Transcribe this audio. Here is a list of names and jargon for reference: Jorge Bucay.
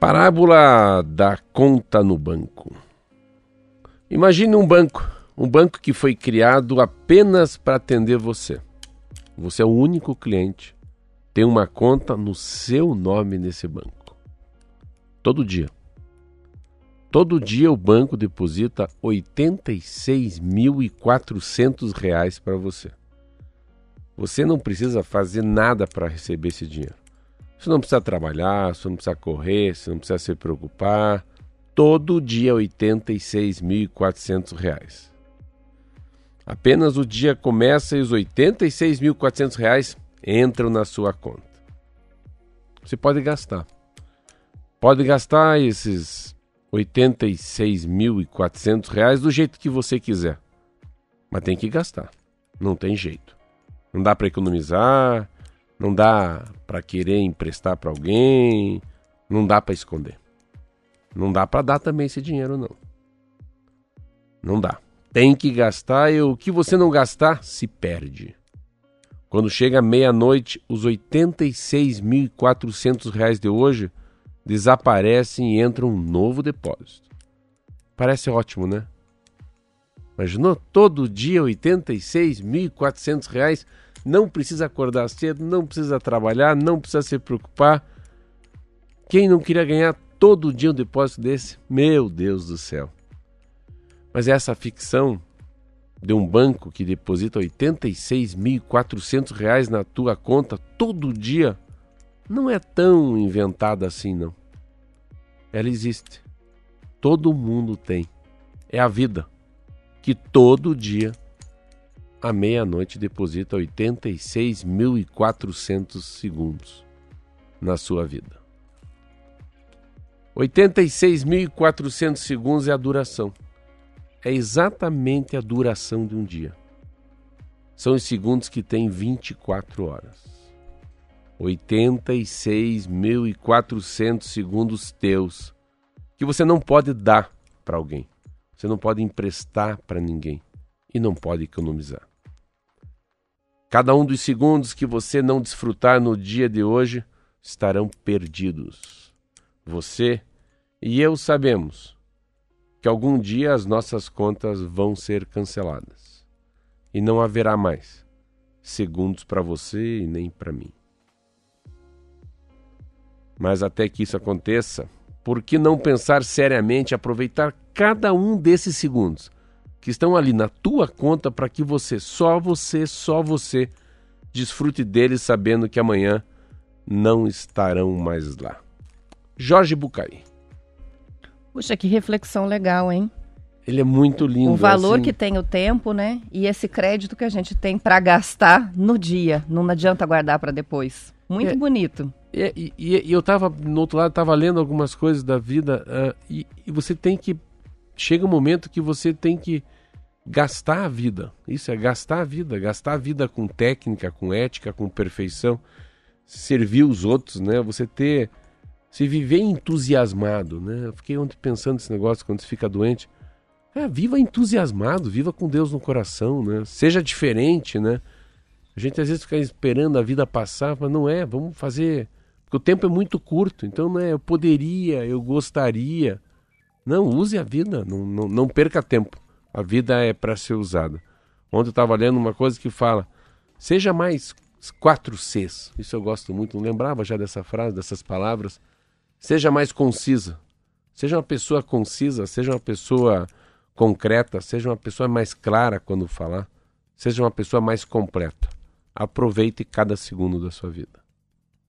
Parábola da conta no banco. Imagine um banco que foi criado apenas para atender você. Você é o único cliente, tem uma conta no seu nome nesse banco. Todo dia o banco deposita R$ 86.400 para você. Você não precisa fazer nada para receber esse dinheiro. Você não precisa trabalhar, você não precisa correr, você não precisa se preocupar. Todo dia R$ 86.400. Apenas o dia começa e os R$ 86.400 entram na sua conta. Você pode gastar. Pode gastar esses R$ 86.400 do jeito que você quiser. Mas tem que gastar. Não tem jeito. Não dá para economizar. Não dá para querer emprestar para alguém, não dá para esconder. Não dá para dar também esse dinheiro, não. Não dá. Tem que gastar e o que você não gastar se perde. Quando chega meia-noite, os R$ 86.400 de hoje desaparecem e entra um novo depósito. Parece ótimo, né? Imaginou? Todo dia R$ 86.400. Não precisa acordar cedo, não precisa trabalhar, não precisa se preocupar. Quem não queria ganhar todo dia um depósito desse? Meu Deus do céu! Mas essa ficção de um banco que deposita R$ 86.400 na tua conta todo dia não é tão inventada assim, não. Ela existe. Todo mundo tem. É a vida que todo dia à meia-noite deposita 86.400 segundos na sua vida. 86.400 segundos é a duração. É exatamente a duração de um dia. São os segundos que têm 24 horas. 86.400 segundos teus que você não pode dar para alguém. Você não pode emprestar para ninguém. E não pode economizar. Cada um dos segundos que você não desfrutar no dia de hoje estarão perdidos. Você e eu sabemos que algum dia as nossas contas vão ser canceladas e não haverá mais segundos para você e nem para mim. Mas até que isso aconteça, por que não pensar seriamente e aproveitar cada um desses segundos que estão ali na tua conta para que você, só você, desfrute deles sabendo que amanhã não estarão mais lá. Jorge Bucay. Puxa, que reflexão legal, hein? Ele é muito lindo. O valor assim que tem o tempo, né? E esse crédito que a gente tem para gastar no dia. Não adianta guardar para depois. Muito bonito. E eu estava, no outro lado, estava lendo algumas coisas da vida e você tem que... Chega um momento que você tem que gastar a vida. Isso é gastar a vida com técnica, com ética, com perfeição, servir os outros, né? Você ter, se viver entusiasmado, né? Eu fiquei ontem pensando nesse negócio quando você fica doente. Viva entusiasmado, viva com Deus no coração, né? Seja diferente, né? A gente às vezes fica esperando a vida passar, mas não é, vamos fazer, porque o tempo é muito curto, então não é eu poderia, eu gostaria. Não, use a vida, não perca tempo. A vida é para ser usada. Ontem eu estava lendo uma coisa que fala, seja mais 4 Cs. Isso eu gosto muito, não lembrava já dessa frase, dessas palavras. Seja mais concisa. Seja uma pessoa concisa, seja uma pessoa concreta, seja uma pessoa mais clara quando falar. Seja uma pessoa mais completa. Aproveite cada segundo da sua vida.